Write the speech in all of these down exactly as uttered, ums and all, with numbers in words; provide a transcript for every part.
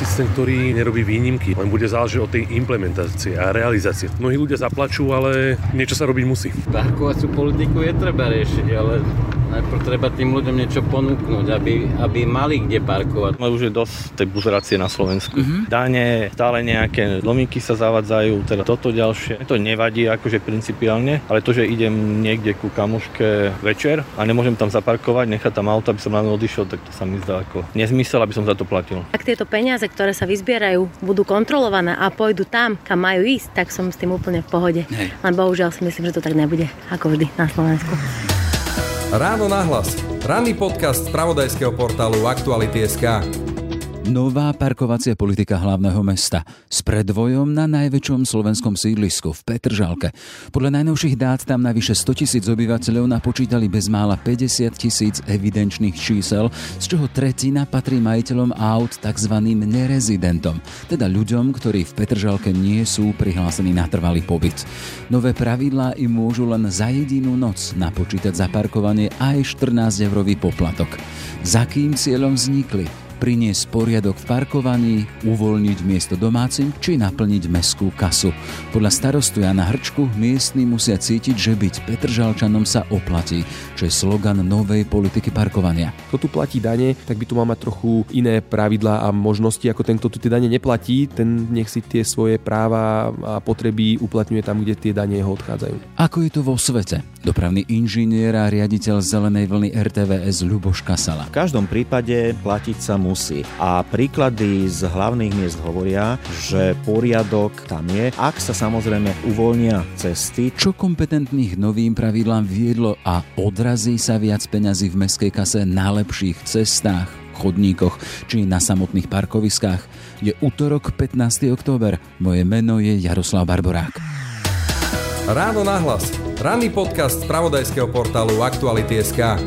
systém, ktorý nerobí výnimky, len bude záležiť od tej implementácie a realizácie. Mnohí ľudia zaplačú, ale niečo sa robiť musí. Parkovaciu politiku je treba riešiť, ale najprv treba tým ľuďom niečo ponúknuť, aby, aby mali kde parkovať. Už je dosť tej buzerácie na Slovensku. Mm-hmm. Dáne, stále nejaké lomíky sa zavadzajú, teda toto ďalšie. To nevadí akože principiálne, ale to, že idem niekde ku kamoške večer a nemôžem tam zaparkovať, nechať tam auto, aby som na mňa odišiel, tak to sa mi zdá ako nezmysel, aby som za to platil. Ak tieto peniaze, ktoré sa vyzbierajú, budú kontrolované a pôjdu tam, kam majú ísť, tak som s tým úplne v pohode. Hej. Len bohužiaľ si myslím, že to tak nebude, ako vždy na Slovensku. Ráno na hlas. Ranný podcast z spravodajského portálu Aktuality.sk. Nová parkovacia politika hlavného mesta s predvojom na najväčšom slovenskom sídlisku v Petržalke. Podľa najnovších dát tam navyše sto tisíc obyvateľov napočítali bezmála päťdesiat tisíc evidenčných čísel, z čoho tretina patrí majiteľom aut takzvaným nerezidentom, teda ľuďom, ktorí v Petržalke nie sú prihlásení na trvalý pobyt. Nové pravidlá im môžu len za jedinú noc napočítať za parkovanie aj štrnásť eurový poplatok. Za kým cieľom vznikli? Priniesť poriadok v parkovaní, uvoľniť miesto domácim či naplniť mestskú kasu. Podľa starostu Jána Hrčku miestni musia cítiť, že byť Petržalčanom sa oplatí, čo je slogan novej politiky parkovania. Kto tu platí dane, tak by tu mal mať trochu iné pravidlá a možnosti, ako ten, kto tu tie dane neplatí, ten nech si tie svoje práva a potreby uplatňuje tam, kde tie dane jeho odchádzajú. Ako je to vo svete? Dopravný inžinier a riaditeľ Zelenej vlny er té vé es Ľuboš Kasala. V každom prípade platiť sa mu musí. A príklady z hlavných miest hovoria, že poriadok tam je, ak sa samozrejme uvoľnia cesty. Čo kompetentných novým pravidlám viedlo a odrazí sa viac peňazí v mestskej kase na lepších cestách, chodníkoch či na samotných parkoviskách? Je utorok, pätnásteho október. Moje meno je Jaroslav Barborák. Ráno na hlas. Ranný podcast z spravodajského portálu Aktuality.sk.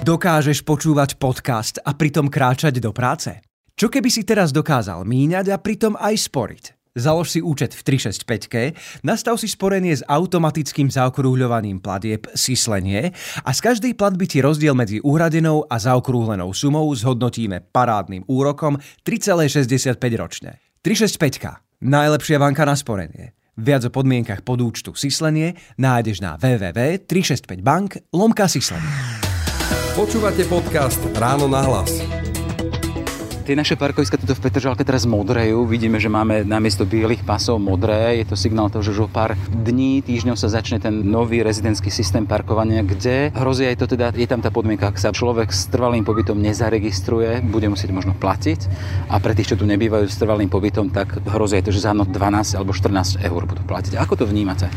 Dokážeš počúvať podcast a pritom kráčať do práce? Čo keby si teraz dokázal míňať a pritom aj sporiť? Založ si účet v tri šesťdesiatpäťke, nastav si sporenie s automatickým zaokrúhľovaním platieb Syslenie a z každej platby ti rozdiel medzi uhradenou a zaokrúhlenou sumou zhodnotíme parádnym úrokom tri celé šesťdesiatpäť ročne. tri šesťdesiatpäťka. Najlepšia banka na sporenie. Viac o podmienkach podúčtu Syslenie nájdeš na www bodka tri šesťdesiatpäť bank lomka Syslenie. Počúvate podcast Ráno na hlas. Tie naše parkoviska tuto v Petržalke teraz modrejú. Vidíme, že máme namiesto bielých pasov modré. Je to signál toho, že už o pár dní, týždňov sa začne ten nový rezidentský systém parkovania, kde hrozí aj to teda, je tam tá podmienka, ak sa človek s trvalým pobytom nezaregistruje, bude musieť možno platiť. A pre tých, čo tu nebývajú s trvalým pobytom, tak hrozí aj to, že za noc dvanásť alebo štrnásť eur budú platiť. Ako to vnímate?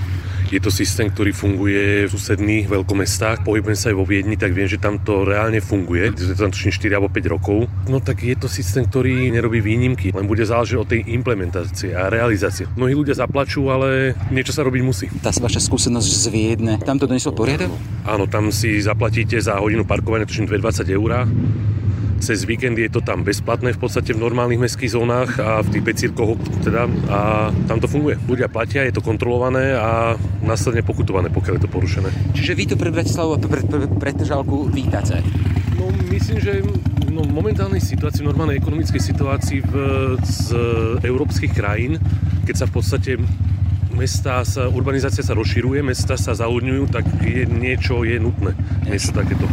Je to systém, ktorý funguje v susedných veľkomestách. Pohybujem sa aj vo Viedni, tak viem, že tam to reálne funguje. Je to tam tuším štyri alebo päť rokov. No tak je to systém, ktorý nerobí výnimky, len bude záležiť od tej implementácie a realizácie. Mnohí ľudia zaplačú, ale niečo sa robiť musí. Tá vaša skúsenosť z Viedne, tam to doniesol poriadok? Áno, tam si zaplatíte za hodinu parkovania tuším dvesto dvadsať eur. Cez víkend je to tam bezplatné v podstate v normálnych mestských zónach a v tých becírkoch teda a tam to funguje. Ľudia platia, je to kontrolované a následne pokutované, pokiaľ je to porušené. Čiže vy to pre Bratislavu a pre, pre, pre, Petržalku vítate? No myslím, že no, v momentálnej situácii, v normálnej ekonomickej situácii v, z európskych krajín, keď sa v podstate mesta sa, urbanizácia sa rozširuje, mesta sa zaľudňujú, tak je, niečo je nutné. Niečo takéto.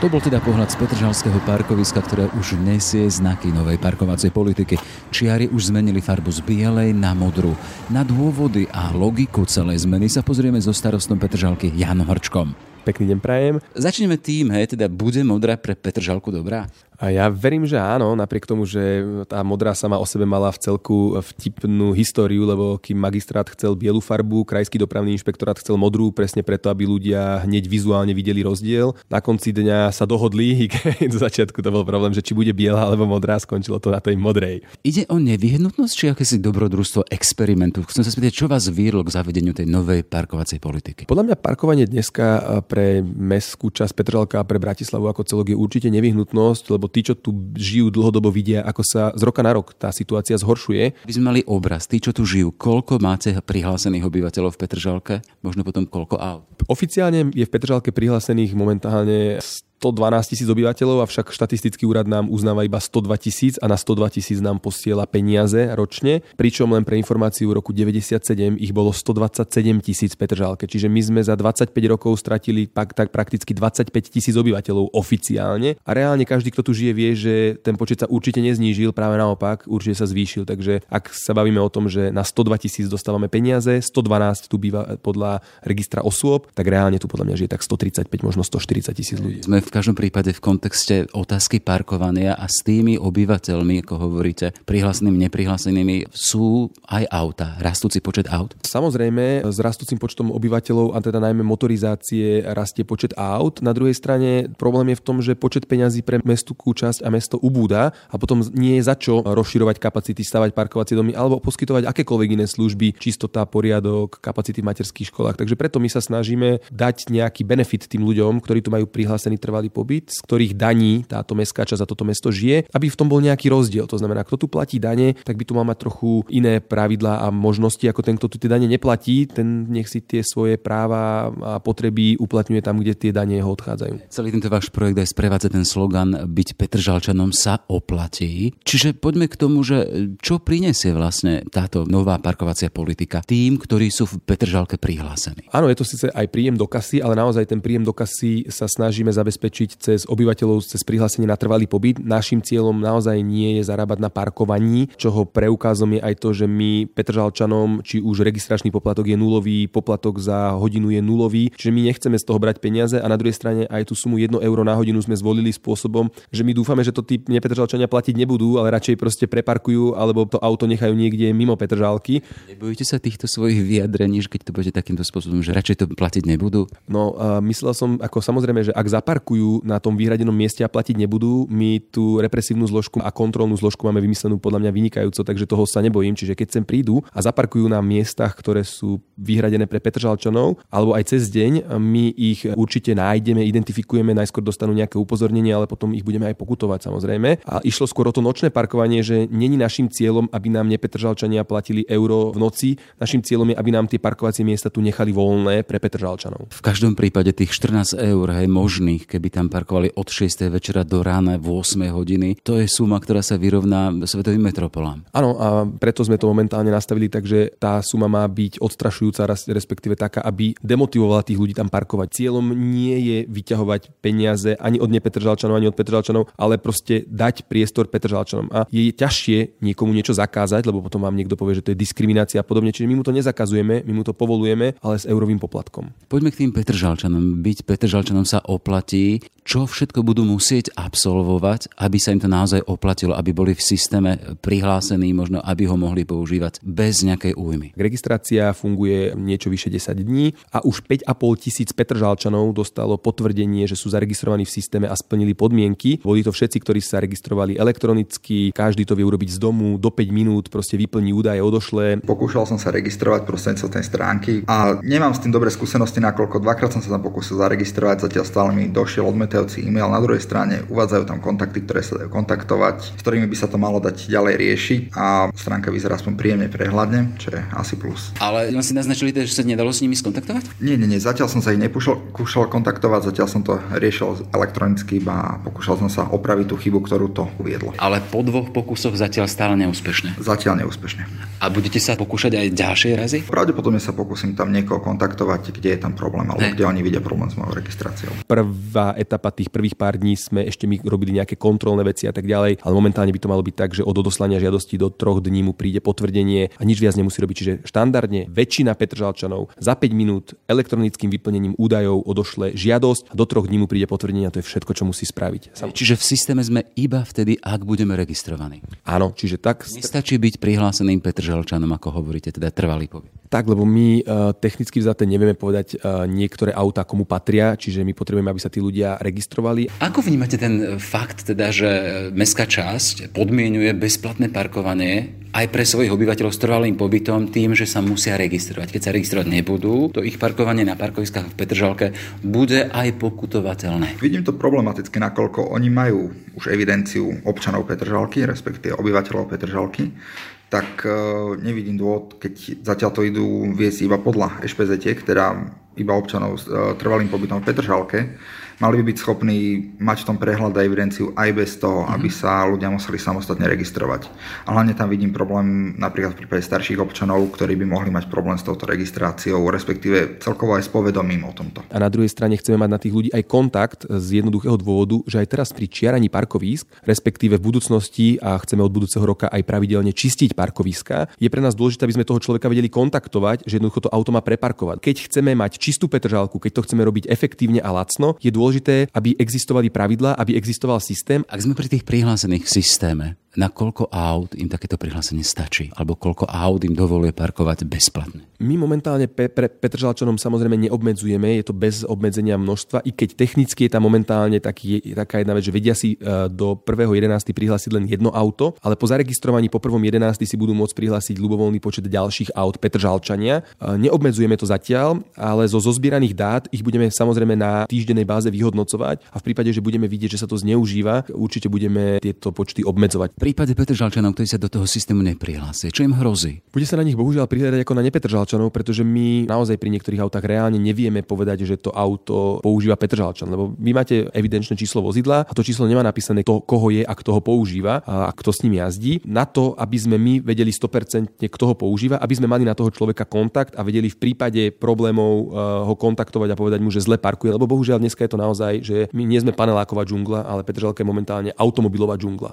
To bol teda pohľad z Petržalského parkoviska, ktoré už nesie znaky novej parkovacej politiky. Čiary už zmenili farbu z bielej na modrú. Na dôvody a logiku celej zmeny sa pozrieme so starostom Petržalky Jánom Hrčkom. Pekný deň prajem. Začneme tým, hej, teda bude modrá pre Petržalku dobrá? A ja verím, že áno, napriek tomu, že tá modrá sama o sebe mala v celku vtipnú históriu, lebo kým magistrát chcel bielu farbu, krajský dopravný inšpektorát chcel modrú, presne preto, aby ľudia hneď vizuálne videli rozdiel. Na konci dňa sa dohodli, keď do začiatku to bol problém, že či bude biela alebo modrá, skončilo to na tej modrej. Ide o nevyhnutnosť či akési dobrodružstvo experimentu? Chcem sa spýtať, čo vás viedlo k zavedeniu tej novej parkovacej politiky? Podľa mňa parkovanie dneska pre mestskú časť Petržalka a pre Bratislavu ako celok je určite nevyhnutnosť, lebo tí, čo tu žijú dlhodobo, vidia, ako sa z roka na rok tá situácia zhoršuje. By sme mali obraz, tí, čo tu žijú, koľko máte prihlásených obyvateľov v Petržalke? Možno potom koľko aut? Oficiálne je v Petržalke prihlásených momentálne stodvanásť tisíc obyvateľov, avšak štatistický úrad nám uznáva iba stodva tisíc a na stodva tisíc nám posiela peniaze ročne, pričom len pre informáciu v roku deväťdesiatsedem ich bolo stodvadsaťsedem tisíc v Petržalke. Čiže my sme za dvadsaťpäť rokov stratili tak, tak prakticky dvadsaťpäť tisíc obyvateľov oficiálne a reálne každý, kto tu žije, vie, že ten počet sa určite neznížil, práve naopak, určite sa zvýšil. Takže ak sa bavíme o tom, že na stodva tisíc dostávame peniaze, stodvanásť tu býva podľa registra osôb, tak reálne tu podľa mňa žije tak stotridsaťpäť, možno stoštyridsať tisíc ľudí. Sme v každom prípade v kontexte otázky parkovania a s tými obyvateľmi, ako hovoríte, prihlásenými, neprihlásenými, sú aj auta, rastúci počet aut? Samozrejme, s rastúcim počtom obyvateľov a teda najmä motorizácie rastie počet aut. Na druhej strane problém je v tom, že počet peňazí pre mestskú časť a mesto ubúda a potom nie je za čo rozširovať kapacity, stavať parkovacie domy alebo poskytovať akékoľvek iné služby, čistota, poriadok, kapacity v materských školách. Takže preto my sa snažíme dať nejaký benefit tým ľuďom, ktorí tu majú prihlásený trvalý pobyt, z ktorých daní táto mestská časť a toto mesto žije, aby v tom bol nejaký rozdiel. To znamená, kto tu platí dane, tak by tu mal mať trochu iné pravidlá a možnosti ako ten, kto tu tie dane neplatí, ten nech si tie svoje práva a potreby uplatňuje tam, kde tie dane jeho odchádzajú. Celý tento váš projekt aj sprevádza ten slogan byť Petržalčanom sa oplatí. Čiže poďme k tomu, že čo prinesie vlastne táto nová parkovacia politika tým, ktorí sú v Petržalke prihlásení. Áno, je to síce aj príjem do kasy, ale naozaj ten príjem do kasy sa snažíme zabezpečiť cez obyvateľov, cez prihlásenie na trvalý pobyt. Naším cieľom naozaj nie je zarábať na parkovaní, čoho preukázom je aj to, že my Petržalčanom, či už registračný poplatok je nulový, poplatok za hodinu je nulový, čiže my nechceme z toho brať peniaze a na druhej strane aj tú sumu jedno euro na hodinu sme zvolili spôsobom, že my dúfame, že to tí nepetržalčania platiť nebudú, ale radšej proste preparkujú alebo to auto nechajú niekde mimo Petržalky. Nebojíte sa týchto svojich vyjadrení, keď to bude takýmto spôsobom, že radšej to platiť nebudú? No, uh, myslel som ako samozrejme, že ak zaparkujú na tom vyhradenom mieste a platiť nebudú, my tú represívnu zložku a kontrolnú zložku máme vymyslenú podľa mňa vynikajúco, takže toho sa nebojím, čiže keď sem prídu a zaparkujú na miestach, ktoré sú vyhradené pre Petržalčanov, alebo aj cez deň, my ich určite nájdeme, identifikujeme, najskôr dostanú nejaké upozornenie, ale potom ich budeme aj pokutovať samozrejme. A išlo skôr o to nočné parkovanie, že neni našim cieľom, aby nám nepetržalčania platili euro v noci. Naším cieľom je, aby nám tie parkovacie miesta tu nechali voľné pre Petržalčanov. V každom prípade tých štrnásť eur je možných, keby tam parkovali od šiestej večera do rána v ôsmej hodiny. To je suma, ktorá sa vyrovná svetovým metropolám. Áno, a preto sme to momentálne nastavili, takže tá suma má byť odstrašujúca, respektíve taká, aby demotivovala tých ľudí tam parkovať. Cieľom nie je vyťahovať peniaze ani od nepetržalčanov, ani od Petržalčanov, ale proste dať priestor Petržalčanom. A je ťažšie niekomu niečo zakázať, lebo potom vám niekto povie, že to je diskriminácia a podobne, čiže my mu to nezakazujeme, my mu to povolujeme, ale s eurovým poplatkom. Poďme k tým Petržalčanom. Byť Petržalčanom sa oplatí, čo všetko budú musieť absolvovať, aby sa im to naozaj oplatilo, aby boli v systéme prihlásení, možno aby ho mohli používať bez nejakej újmy. Registrácia funguje niečo vyše desať dní a už päť a pol tisíc Petržalčanov dostalo potvrdenie, že sú zaregistrovaní v systéme a splnili podmienky. Boli to všetci, ktorí sa registrovali elektronicky, každý to vie urobiť z domu, do päť minút, proste vyplní údaje, odošle. Pokúšal som sa registrovať prostredníctvom tej stránky a nemám s tým dobré skúsenosti, nakoľko dvakrát som sa tam pokúsil zaregistrovať, zatiaľ stále mi došiel odmetajúci e-mail. Na druhej strane uvádzajú tam kontakty, ktoré sa dajú kontaktovať, s ktorými by sa to malo dať ďalej riešiť a stránka vyzerá aspoň príjemne prehľadne, čo je asi plus. Ale vám si naznačili, že sa nedalo s nimi skontaktovať? Nie, nie, nie, zatiaľ som sa ich nepokúšal kontaktovať, zatiaľ som to riešil elektronicky iba a pokúšal som sa opraviť tú chybu, ktorú to uviedlo. Ale po dvoch pokusoch zatiaľ stále neúspešne. Zatiaľ neúspešne. A budete sa pokúšať aj ďalšie razy? Pravdepodobne sa pokúsim tam niekoho kontaktovať, kde je tam problém alebo ne. Kde oni vidia problém s mojou registráciou. Prvá etapa tých prvých pár dní sme ešte my robili nejaké kontrolné veci a tak ďalej, ale momentálne by to malo byť tak, že od odoslania žiadosti do troch dní mu príde potvrdenie a nič viac nemusí robiť, čiže štandardne väčšina Petržalčanov za päť minút elektronickým vyplnením údajov odošle žiadosť a do troch dní mu príde potvrdenie, a to je všetko, čo musí spraviť. Sam. Čiže v systéme sme iba vtedy, ak budeme registrovaní. Áno, čiže tak nestačí byť prihláseným Petržalčanom, ako hovoríte, teda trvalý pobyt. Tak, lebo my uh, technicky vzaté nevieme povedať uh, niektoré autá komu patria, čiže my potrebujeme, aby sa tí ľudia registrovali. Ako vnímate ten fakt, teda, že mestská časť podmienuje bezplatné parkovanie aj pre svojich obyvateľov s trvalým pobytom tým, že sa musia registrovať? Keď sa registrovať nebudú, to ich parkovanie na parkoviskách v Petržalke bude aj pokutovateľné. Vidím to problematicky, nakoľko oni majú už evidenciu občanov Petržalky, respektíve obyvateľov Petržalky, tak nevidím dôvod, keď zatiaľ to idú viesť iba podľa ešpezetiek, teda iba občanov s trvalým pobytom v Petržalke, mali by byť schopní mať v tom prehľad a evidenciu aj bez toho, mm-hmm. aby sa ľudia museli samostatne registrovať. A hlavne tam vidím problém napríklad v prípade starších občanov, ktorí by mohli mať problém s touto registráciou, respektíve celkovo aj s povedomím o tomto. A na druhej strane chceme mať na tých ľudí aj kontakt z jednoduchého dôvodu, že aj teraz pri čiaraní parkovísk, respektíve v budúcnosti a chceme od budúceho roka aj pravidelne čistiť parkoviska, je pre nás dôležité, aby sme toho človeka vedeli kontaktovať, že jednoducho to auto má preparkovať. Keď chceme mať čistú Petržalku, keď to chceme robiť efektívne a lacno, je dôležité, aby existovali pravidlá, aby existoval systém. Ak sme pri tých prihlásených v systéme, na koľko aut im takéto prihlásenie stačí? Alebo koľko aut im dovoluje parkovať bezplatne? My momentálne pe- pre Petržalčanom samozrejme neobmedzujeme, je to bez obmedzenia množstva, i keď technicky je tam momentálne taký, taká jedna vec, že vedia si do prvého jedenásteho prihlásiť len jedno auto, ale po zaregistrovaní po prvom jedenásteho si budú môcť prihlásiť ľubovoľný počet ďalších aut Petržalčania. Neobmedzujeme to zatiaľ, ale zo zozbieraných dát ich budeme samozrejme na týždennej báze vyhodnocovať a v prípade, že budeme vidieť, že sa to zneužíva, určite budeme tieto počty obmedzovať. V prípade Petržalčanov, ktorí sa do toho systému neprihlásia, čo im hrozí? Bude sa na nich bohužiaľ prihliadať ako na nepetržalčanov, pretože my naozaj pri niektorých autách reálne nevieme povedať, že to auto používa Petržalčan, lebo vy máte evidenčné číslo vozidla a to číslo nemá napísané to, koho je a kto ho používa a kto s ním jazdí. Na to, aby sme my vedeli sto percent kto ho používa, aby sme mali na toho človeka kontakt a vedeli v prípade problémov ho kontaktovať a povedať mu, že zle parkuje, lebo bohužiaľ dneska je to naozaj, že my nie sme paneláková džungla, ale Petržalka je momentálne automobilová džungla.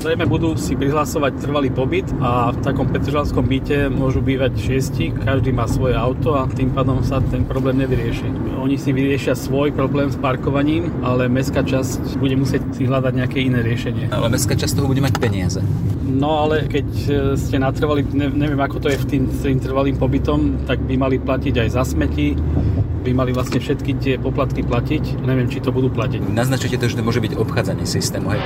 Zrejme budú si prihlasovať trvalý pobyt a v takom petržalskom byte môžu bývať šiesti, každý má svoje auto a tým pádom sa ten problém nevyrieši. Oni si vyriešia svoj problém s parkovaním, ale mestská časť bude musieť si hľadať nejaké iné riešenie. Ale mestská časť toho bude mať peniaze. No ale keď ste natrvali, ne, neviem ako to je v tým, s tým trvalým pobytom, tak by mali platiť aj za smeti, by mali vlastne všetky tie poplatky platiť. Neviem, či to budú platiť. Naznačujete to, že to môže byť obchádzanie systému, hej?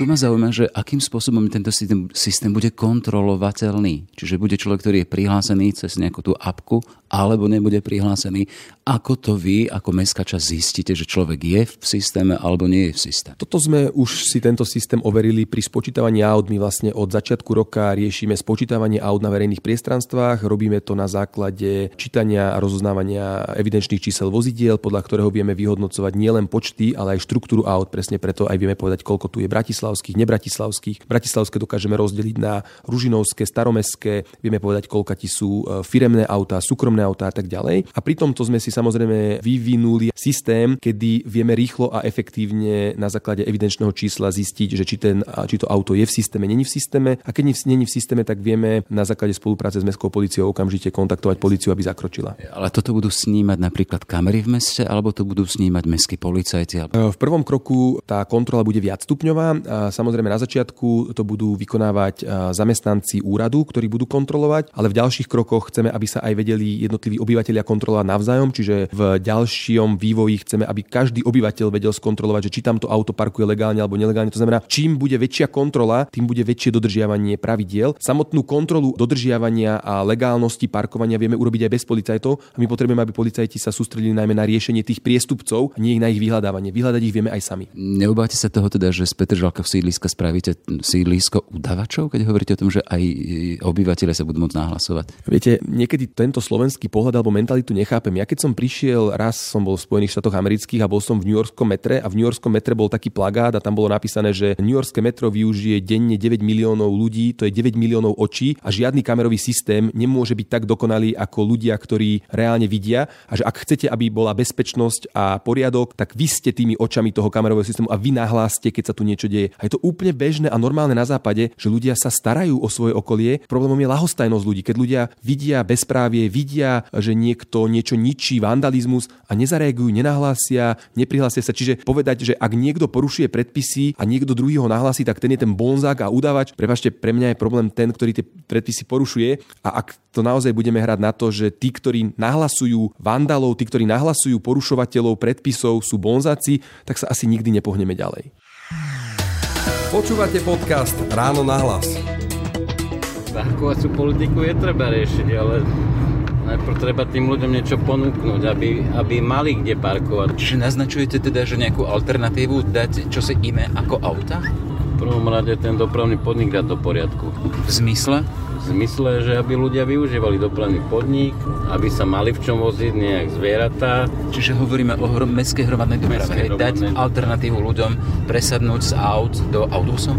Tu ma zaujíma, že akým spôsobom tento systém, systém bude kontrolovateľný. Čiže bude človek, ktorý je prihlásený cez nejakú tú apku, alebo nebude prihlásený. Ako to vy, ako mestská časť, zistíte, že človek je v systéme alebo nie je v systéme? Toto sme už si tento systém overili pri spočítavaní aut. My vlastne od začiatku roka riešime spočítavanie aut na verejných priestranstvách. Robíme to na základe čítania a rozoznávania evidenčných čísel vozidiel, podľa ktorého vieme vyhodnocovať nielen počty, ale aj štruktúru aut. Presne preto aj vieme povedať, koľko tu je Bratislava, nebratislavských. Bratislavské dokážeme rozdeliť na ružinovské, staromestské, vieme povedať, koľka ti sú firemné autá, súkromné autá a tak ďalej. A pri tomto sme si samozrejme vyvinuli systém, kedy vieme rýchlo a efektívne na základe evidenčného čísla zistiť, že či, ten, či to auto je v systéme, není v systéme. A keď není v systéme, tak vieme na základe spolupráce s mestskou políciou okamžite kontaktovať políciu, aby zakročila. Ale toto budú snímať napríklad kamery v meste, alebo to budú snímať mestskí policajti? Alebo... V prvom kroku tá kontrola bude viacstupňová. Samozrejme na začiatku to budú vykonávať zamestnanci úradu, ktorí budú kontrolovať, ale v ďalších krokoch chceme, aby sa aj vedeli jednotliví obyvatelia kontrolovať navzájom, čiže v ďalšom vývoji chceme, aby každý obyvateľ vedel skontrolovať, že či tamto auto parkuje legálne alebo nelegálne. To znamená, čím bude väčšia kontrola, tým bude väčšie dodržiavanie pravidiel. Samotnú kontrolu dodržiavania a legálnosti parkovania vieme urobiť aj bez policajtov a my potrebujeme, aby policajti sa sústredili najmä na riešenie tých priestupcov, nie na ich vyhľadávanie. Vyhľadať ich vieme aj sami. Neobávate sa toho teda, že z Petržalka v sídliska spravíte sídlisko udavačov, keď hovoríte o tom, že aj obyvatelia sa budú môcť nahlasovať? Viete, niekedy tento slovenský pohľad alebo mentalitu nechápem. Ja keď som prišiel, raz som bol v Spojených štátoch amerických a bol som v newyorskom metre a v newyorskom metre bol taký plagát a tam bolo napísané, že newyorské metro využije denne deväť miliónov ľudí, to je deväť miliónov očí a žiadny kamerový systém nemôže byť tak dokonalý ako ľudia, ktorí reálne vidia, a že ak chcete, aby bola bezpečnosť a poriadok, tak vy ste tými očami toho kamerového systému a vy nahláste, keď sa tu niečo deje. A je to úplne bežné a normálne na západe, že ľudia sa starajú o svoje okolie. Problémom je ľahostajnosť ľudí, keď ľudia vidia bezprávie, vidia, že niekto niečo ničí, vandalizmus, a nezareagujú, nenahlásia, neprihlásia sa. Čiže povedať, že ak niekto porušuje predpisy a niekto druhý ho nahlási, tak ten je ten bonzák a udavač. Prepáčte, pre mňa je problém ten, ktorý tie predpisy porušuje, a ak to naozaj budeme hrať na to, že tí, ktorí nahlasujú vandalov, tí, ktorí nahlasujú porušovateľov predpisov, sú bonzáci, tak sa asi nikdy nepohneme ďalej. Počúvate podcast Ráno na hlas. Parkovaciu politiku je treba riešiť, ale najprv treba tým ľuďom niečo ponúknuť, aby, aby mali kde parkovať. Čiže naznačujete teda, že nejakú alternatívu dať čosi iné ako auta? V prvom rade ten dopravný podnik dá do poriadku. V zmysle? V v zmysle, že aby ľudia využívali dopravný podnik, aby sa mali v čom voziť nejak zvieratá. Čiže hovoríme o hrom, mestskej hromadnej doprave, dať alternatívu ľuďom presadnúť z aut do autobusov?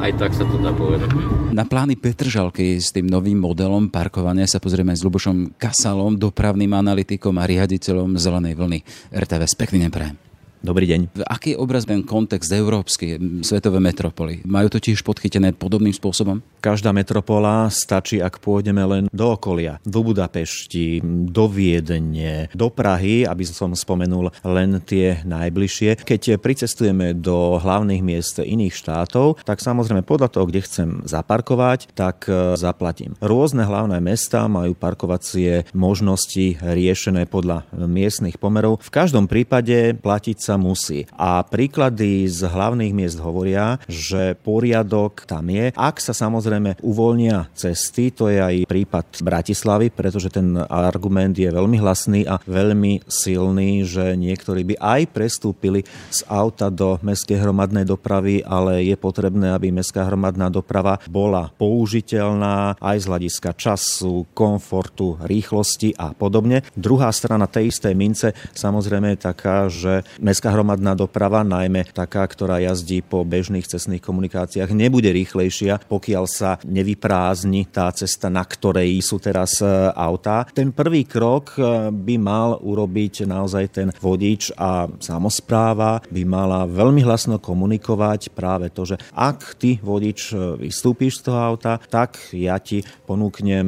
Aj tak sa to dá povedať. Na plány Petržalky s tým novým modelom parkovania sa pozrieme s Ľubošom Kasalom, dopravným analytikom a riaditeľom Zelenej vlny er té vé es. Pekný deň prajem. Dobrý deň. Aký je obraz, ten kontext európsky, svetové metropoly? Majú to tiež podchytené podobným spôsobom? Každá metropola stačí, ak pôjdeme len do okolia. Do Budapešti, do Viedne, do Prahy, aby som spomenul len tie najbližšie. Keď pricestujeme do hlavných miest iných štátov, tak samozrejme podľa toho, kde chcem zaparkovať, tak zaplatím. Rôzne hlavné mestá majú parkovacie možnosti riešené podľa miestnych pomerov. V každom prípade platiť sa musí. A príklady z hlavných miest hovoria, že poriadok tam je. Ak sa samozrejme uvoľnia cesty, to je aj prípad Bratislavy, pretože ten argument je veľmi hlasný a veľmi silný, že niektorí by aj prestúpili z auta do mestskej hromadnej dopravy, ale je potrebné, aby mestská hromadná doprava bola použiteľná aj z hľadiska času, komfortu, rýchlosti a podobne. Druhá strana tej istej mince samozrejme je taká, že mestská hromadná doprava, najmä taká, ktorá jazdí po bežných cestných komunikáciách, nebude rýchlejšia, pokiaľ sa nevyprázdni tá cesta, na ktorej sú teraz autá. Ten prvý krok by mal urobiť naozaj ten vodič a samospráva by mala veľmi hlasno komunikovať práve to, že ak ty vodič vystúpiš z toho auta, tak ja ti ponúknem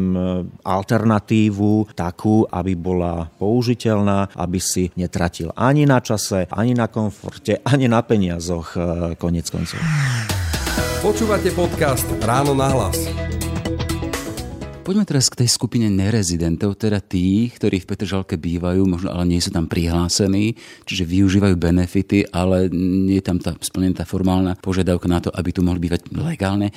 alternatívu takú, aby bola použiteľná, aby si netratil ani na čase, ani na komforte, ani na peniazoch koniec koncov. Počúvate podcast Ráno na hlas. Poďme teraz k tej skupine nerezidentov, teda tých, ktorí v Petržalke bývajú, možno ale nie sú tam prihlásení, čiže využívajú benefity, ale nie je tam tá splnená tá formálna požiadavka na to, aby tu mohli bývať legálne.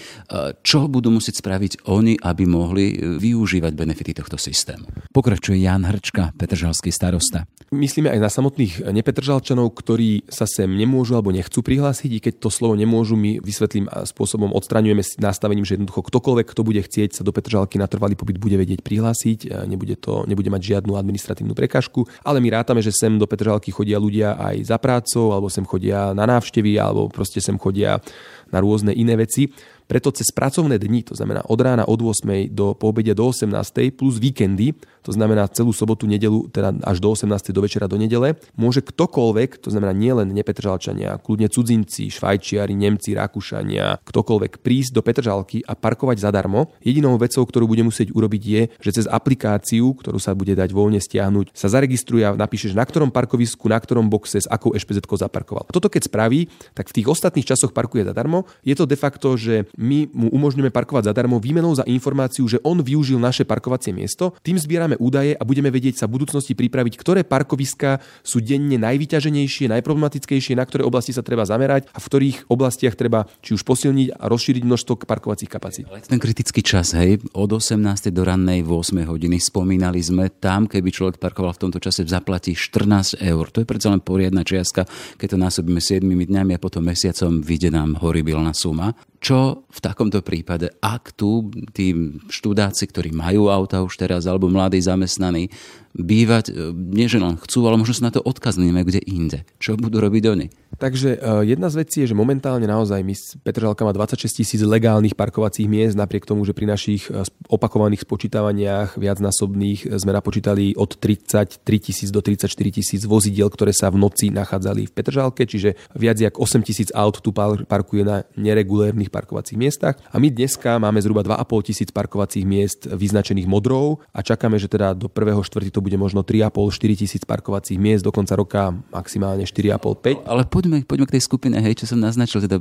Čo budú musieť spraviť oni, aby mohli využívať benefity tohto systému? Pokračuje Ján Hrčka, petržalský starosta. Myslíme aj na samotných nepetržalčanov, ktorí sa sem nemôžu alebo nechcú prihlásiť, i keď to slovo nemôžu, my vysvetlím spôsobom odstraňujeme s nastavením, že jednoducho ktokoľvek, kto bude chcieť sa do Petržalky na trvalý pobyt bude vedieť prihlásiť, nebude to, nebude mať žiadnu administratívnu prekažku, ale my rátame, že sem do Petržalky chodia ľudia aj za prácou, alebo sem chodia na návštevy, alebo proste sem chodia na rôzne iné veci. Preto cez pracovné dni, to znamená od rána od ôsmej do po obede do osemnástej plus víkendy, to znamená celú sobotu, nedeľu, teda až do osemnástej do večera do nedele, môže ktokoľvek, to znamená nielen nepetržalčania, kľudne cudzinci, Švajčiari, Nemci, Rakúšania, ktokoľvek prísť do Petržalky a parkovať zadarmo. Jedinou vecou, ktorú bude musieť urobiť je, že cez aplikáciu, ktorú sa bude dať voľne stiahnuť, sa zaregistruje a napíšeš, na ktorom parkovisku, na ktorom boxe s akou ešpezetkou zaparkoval. Toto keď spraví, tak v tých ostatných časoch parkuje zadarmo. Je to de facto, že my mu umožňujeme parkovať zadarmo výmenou za informáciu, že on využil naše parkovacie miesto. Tým zbierame údaje a budeme vedieť sa v budúcnosti pripraviť, ktoré parkoviská sú denne najvyťaženejšie, najproblematickejšie, na ktoré oblasti sa treba zamerať a v ktorých oblastiach treba či už posilniť a rozšíriť množstvo parkovacích kapacít. Ale ten kritický čas, hej, od osemnástej do rannej ôsmej hodiny spomínali sme, tam keby človek parkoval v tomto čase, zaplatí štrnásť eur. To je predsa len poriadna čiastka, keď to násobíme siedmimi dňami a potom mesiacom, vyjde nám horibilná suma. Čo v takomto prípade, ak tu tí študáci, ktorí majú auta už teraz, alebo mladí zamestnaní, bývať, nie že len chcú, ale možno sa na to odkazníme kde inde. Čo budú robiť oni? Takže jedna z vecí je, že momentálne naozaj my Petržalka má dvadsaťšesť tisíc legálnych parkovacích miest, napriek tomu, že pri našich opakovaných spočítavaniach viacnásobných sme napočítali od tridsaťtri tisíc do tridsaťštyri tisíc vozidiel, ktoré sa v noci nachádzali v Petržalke, čiže viac ako osem tisíc aut tu parkuje na neregulérnych parkovacích miestach. A my dneska máme zhruba dva a pol tisíc parkovacích miest vyznačených modrou a čakáme, že teda do prvého štvrtého to bude možno tri a pol až štyri tisíc parkovacích miest, do konca roka maximálne štyri a pol až päť. Ale poďme Poďme k tej skupine, hej, čo som naznačil, teda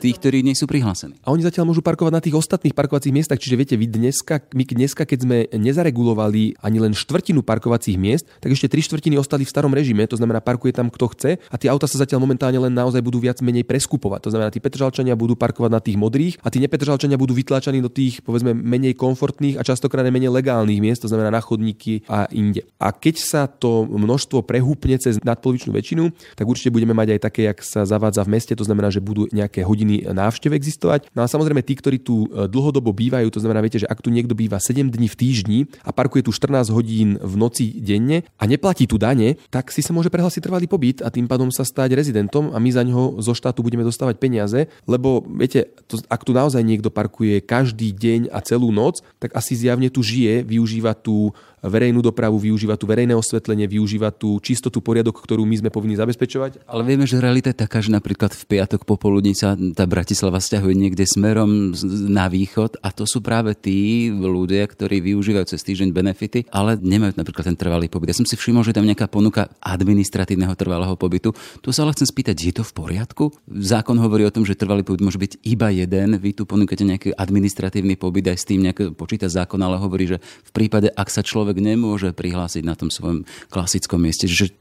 tých, ktorí nie sú prihlásení. A oni zatiaľ môžu parkovať na tých ostatných parkovacích miestach, čiže viete, vy dneska, my dneska, keď sme nezaregulovali ani len štvrtinu parkovacích miest, tak ešte tri štvrtiny ostali v starom režime, to znamená parkuje tam kto chce a tie auta sa zatiaľ momentálne len naozaj budú viac menej preskupovať. To znamená, tí Petržalčania budú parkovať na tých modrých a tí nepetržalčania budú vytlačaní do tých, povedzme, menej komfortných a častokrát menej legálnych miest, to znamená na chodníky a in inde. A keď sa to množstvo prehúpne cez nadpolovičnú väčšinu, tak určite budeme mať aj také, jak sa zavádza v meste, to znamená, že budú nejaké hodiny návštev existovať. No a samozrejme tí, ktorí tu dlhodobo bývajú, to znamená, viete, že ak tu niekto býva sedem dní v týždni a parkuje tu štrnásť hodín v noci denne a neplatí tu dane, tak si sa môže prehlásiť trvalý pobyt a tým pádom sa stať rezidentom a my za ňoho zo štátu budeme dostávať peniaze, lebo viete, to, ak tu naozaj niekto parkuje každý deň a celú noc, tak asi zjavne tu žije, využíva tu verejnú dopravu, využíva tu verejné osvetlenie, využíva tu čistotu, poriadok, ktorú my sme povinni zabezpečovať. Ale vieme, že realita je taká, že napríklad v piatok popoludní sa tá Bratislava sťahuje niekde smerom na východ a to sú práve tí ľudia, ktorí využívajú cez týždeň benefity, ale nemajú napríklad ten trvalý pobyt. Ja som si všimol, že tam nejaká ponuka administratívneho trvalého pobytu. Tu sa ale chcem spýtať, je to v poriadku? Zákon hovorí o tom, že trvalý pobyt môže byť iba jeden. Vy tu ponúkate nejaký administratívny pobyt, aj s tým nejak počíta zákon, ale hovorí, že v prípade, ak sa človek nemôže prihlásiť na tom svojom klasickom mieste. Že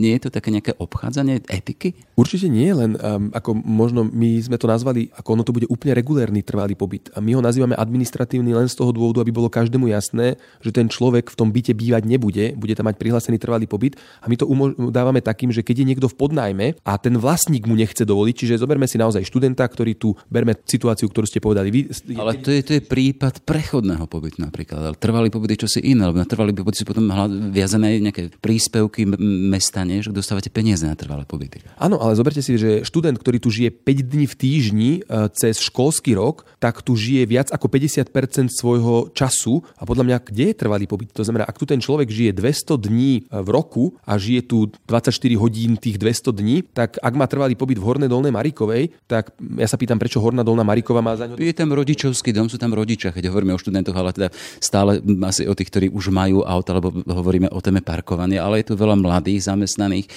nie je to také nejaké obchádzanie etiky? Určite nie, len um, ako možno my sme to nazvali, ako ono to bude úplne regulérny trvalý pobyt. A my ho nazývame administratívny len z toho dôvodu, aby bolo každému jasné, že ten človek v tom byte bývať nebude, bude tam mať prihlásený trvalý pobyt a my to umož- dávame takým, že keď je niekto v podnájme a ten vlastník mu nechce dovoliť, čiže zoberme si naozaj študenta, ktorý tu berme situáciu, ktorú ste povedali vy. Ale to je, to je prípad prechodného pobytu napríklad, ale trvalý pobyt je čosi iné. Trvalý pobyt sú potom viazané nejaké príspevky mesta, nie? Že dostávate peniaze na trvalé pobyty. Áno, ale zoberte si, že študent, ktorý tu žije päť dní v týždni cez školský rok, tak tu žije viac ako päťdesiat percent svojho času a podľa mňa, kde je trvalý pobyt? To znamená, ak tu ten človek žije dvesto dní v roku a žije tu dvadsaťštyri hodín tých dvesto dní, tak ak má trvalý pobyt v Hornej Dolnej Marikovej, tak ja sa pýtam, prečo Horná Dolná Marikova má za ňo... Je tam rodičovský dom, sú tam rodičia, keď hovoríme o študentoch, ale teda stále asi o tých, ktorí už majú auta, lebo hovoríme o téme parkovania, ale je tu veľa mladých zamestnaných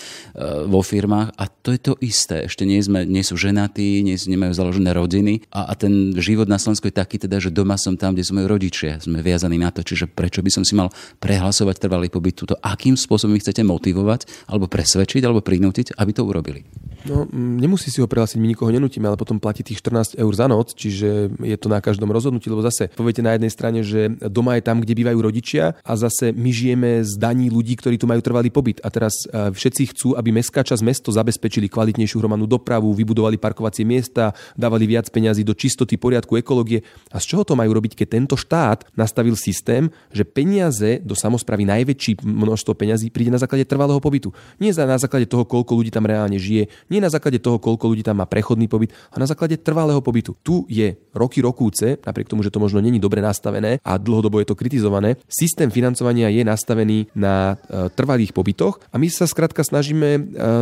vo firmách a to je to isté. Ešte nie, sme, nie sú ženatí, nie sú, nemajú založené rodiny a, a ten život na Slovensku je taký, teda, že doma som tam, kde sú moji rodičia. Sme viazaní na to, čiže prečo by som si mal prehlasovať trvalý pobyt túto? Akým spôsobom ich chcete motivovať, alebo presvedčiť, alebo prinútiť, aby to urobili? No, nemusí si ho prehlásiť, my nikoho nenútime, ale potom platí tých štrnásť eur za noc, čiže je to na každom rozhodnutí, lebo zase poviete na jednej strane, že doma je tam, kde bývajú rodičia, a zase my žijeme z daní ľudí, ktorí tu majú trvalý pobyt. A teraz všetci chcú, aby mestská časť, mesto zabezpečili kvalitnejšiu hromadnú dopravu, vybudovali parkovacie miesta, dávali viac peňazí do čistoty, poriadku, ekológie. A z čoho to majú robiť, keď tento štát nastavil systém, že peniaze do samosprávy, najväčší množstvo peňazí príde na základe trvalého pobytu. Nie na základe toho, koľko ľudí tam reálne žije, nie na základe toho, koľko ľudí tam má prechodný pobyt, ale na základe trvalého pobytu. Tu je roky rokúce, napriek tomu, že to možno není dobre nastavené a dlhodobo je to kritizované. Systém financovania je nastavený na e, trvalých pobytoch a my sa skrátka snažíme e,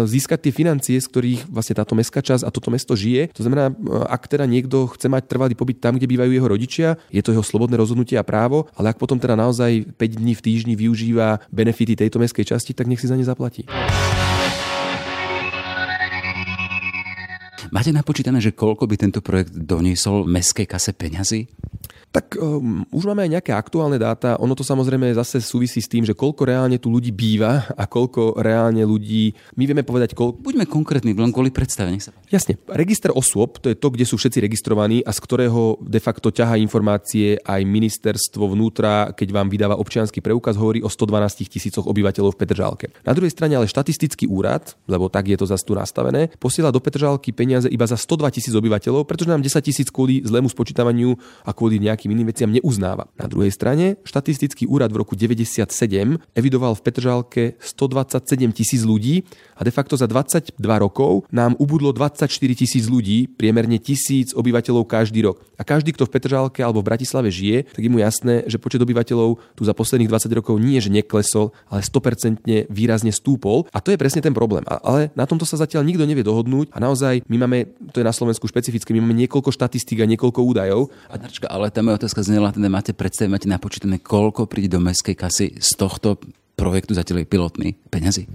získať tie financie, z ktorých vlastne táto mestská časť a toto mesto žije. To znamená, e, ak teda niekto chce mať trvalý pobyt tam, kde bývajú jeho rodičia, je to jeho slobodné rozhodnutie a právo, ale ak potom teda naozaj päť dní v týždni využíva benefity tejto mestskej časti, tak nech si za ne zaplatí. Máte napočítané, že koľko by tento projekt doniesol mestskej kase peňazí? Tak um, už máme aj nejaké aktuálne dáta. Ono to samozrejme zase súvisí s tým, že koľko reálne tu ľudí býva a koľko reálne ľudí... My vieme povedať koľko... Buďme konkrétni, len kvôli predstave, nech sa páči. Jasne. Register osôb, to je to, kde sú všetci registrovaní a z ktorého de facto ťahá informácie aj ministerstvo vnútra, keď vám vydáva občiansky preukaz, hovorí o stodvanásť tisícoch obyvateľov v Petržalke. Na druhej strane ale štatistický úrad, lebo tak je to zase tu nastavené, posiela do Petržalky peniaze iba za stodvatisíc obyvateľov, pretože nám desať tisíc kvôli zlému spočítavaniu a kvôli nejakým iným veciam neuznáva. Na druhej strane, štatistický úrad v roku deväťdesiatsedem evidoval v Petržalke stodvadsaťsedem tisíc ľudí a de facto za dvadsaťdva rokov nám ubudlo dvadsaťštyri tisíc ľudí, priemerne tisíc obyvateľov každý rok. A každý, kto v Petržalke alebo v Bratislave žije, tak je mu jasné, že počet obyvateľov tu za posledných dvadsať rokov nie že neklesol, ale sto percent výrazne stúpol a to je presne ten problém. Ale na tomto sa zatiaľ nikto nevie dohodnúť a naozaj my máme, to je na Slovensku špecifické, my máme niekoľko štatistík a niekoľko údajov. Pán Hrčka, ale tá moja otázka znela, teda máte predstavu, máte napočítané, koľko príde do mestskej kasy z tohto projektu, zatiaľ je pilotný, peňazí?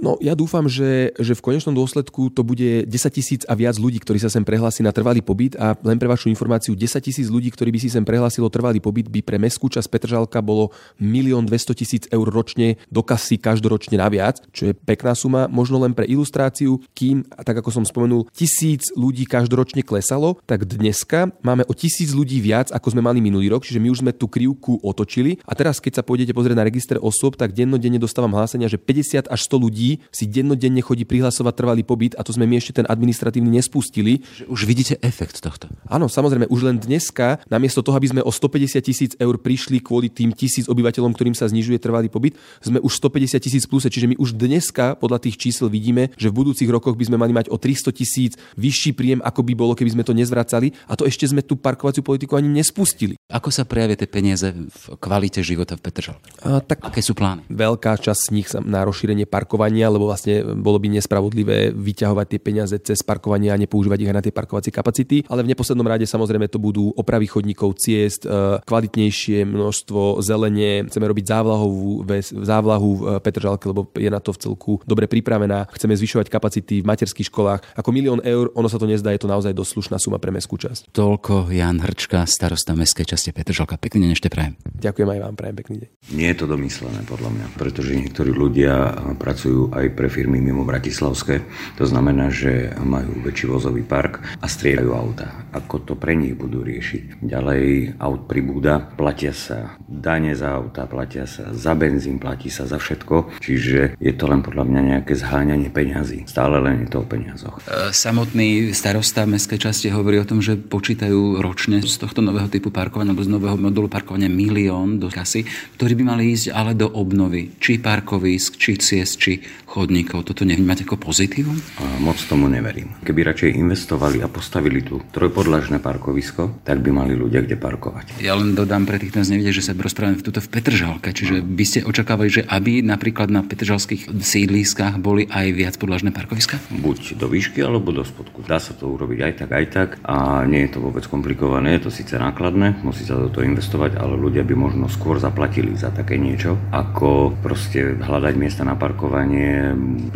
No ja dúfam, že, že v konečnom dôsledku to bude desaťtisíc a viac ľudí, ktorí sa sem prehlási na trvalý pobyt, a len pre vašu informáciu, desaťtisíc ľudí, ktorí by si sem prehlásilo trvalý pobyt, by pre mestskú časť Petržalka bolo milión dvestotisíc eur ročne do kasy každoročne naviac, čo je pekná suma. Možno len pre ilustráciu, kým, tak ako som spomenul, tisíc ľudí každoročne klesalo, tak dneska máme o tisíc ľudí viac, ako sme mali minulý rok, čiže my už sme tú krivku otočili. A teraz keď sa pôjdete pozrieť na register osôb, tak dennodenne dostávam hlásenia, že päťdesiat až sto ľudí si dennodenne chodí prihlasovať trvalý pobyt, a to sme mi ešte ten administratívny nespustili. Už vidíte efekt tohto. Áno, samozrejme, už len dneska, namiesto toho, aby sme o stopäťdesiat tisíc eur prišli kvôli tým tisíc obyvateľom, ktorým sa znižuje trvalý pobyt, sme už stopäťdesiat tisíc plus, čiže my už dneska podľa tých čísel vidíme, že v budúcich rokoch by sme mali mať o tristo tisíc vyšší príjem, ako by bolo, keby sme to nezvracali, a to ešte sme tú parkovaciu politiku ani nespustili. Ako sa prejavia tie peniaze v kvalite života v Petržalke? Tak aké sú plány? Veľká časť z nich sa na rozšírenie parkovania, lebo vlastne bolo by nespravodlivé vyťahovať tie peniaze cez parkovanie a nepoužívať ich aj na tie parkovacie kapacity, ale v neposlednom rade samozrejme to budú opravy chodníkov, ciest, kvalitnejšie množstvo zelenie, chceme robiť závlahovú závlahu v Petržalke, lebo je na to v celku dobre pripravená. Chceme zvyšovať kapacity v materských školách. Ako milión eur, ono sa to nezdá, je to naozaj dosť slušná suma pre mestskú časť. Toľko Ján Hrčka, starosta mestskej časti Petržalka. Pekný deň ešte prajem. Ďakujem aj vám, prajem pekný deň. Nie je to domyslené podľa mňa, pretože niektorí ľudia pracujú aj pre firmy mimo bratislavské. To znamená, že majú väčší vozový park a strieľajú auta. Ako to pre nich budú riešiť? Ďalej aut pribúda, platia sa dane za auta, platia sa za benzín, platí sa za všetko. Čiže je to len podľa mňa nejaké zháňanie peňazí. Stále len je to o peniazoch. Samotný starosta mestskej časti hovorí o tom, že počítajú ročne z tohto nového typu parkovania, alebo z nového modulu parkovania milión do kasy, ktorí by mali ísť ale do obnovy. Či parkovisk, či ciest, či chodníkov. Toto nevnímate ako pozitívum? Moc tomu neverím. Keby radšej investovali a postavili tu trojpodlažné parkovisko, tak by mali ľudia kde parkovať. Ja len dodám pre tých, ktorí nás nevedia, že sa rozprávame tuto v Petržalke, čiže by ste očakávali, že aby napríklad na petržalských sídliskách boli aj viac podlažné parkoviska? Buď do výšky alebo do spodku. Dá sa to urobiť aj tak, aj tak, a nie je to vôbec komplikované, je to síce nákladné, musí sa do toho investovať, ale ľudia by možno skôr zaplatili za také niečo, ako proste hľadať miesta na parkovanie.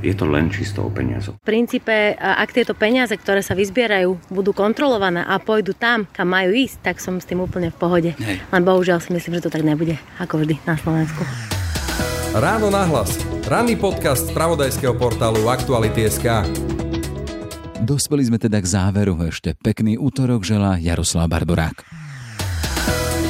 Je to len čisto o peniazoch. V princípe, ak tieto peniaze, ktoré sa vyzbierajú, budú kontrolované a pôjdu tam, kam majú ísť, tak som s tým úplne v pohode. Hej. Len bohužiaľ si myslím, že to tak nebude, ako vždy na Slovensku. Ráno nahlas. Ranný podcast spravodajského portálu Aktuality.sk. Dospeli sme teda k záveru. Ešte pekný útorok želá Jaroslav Barborák.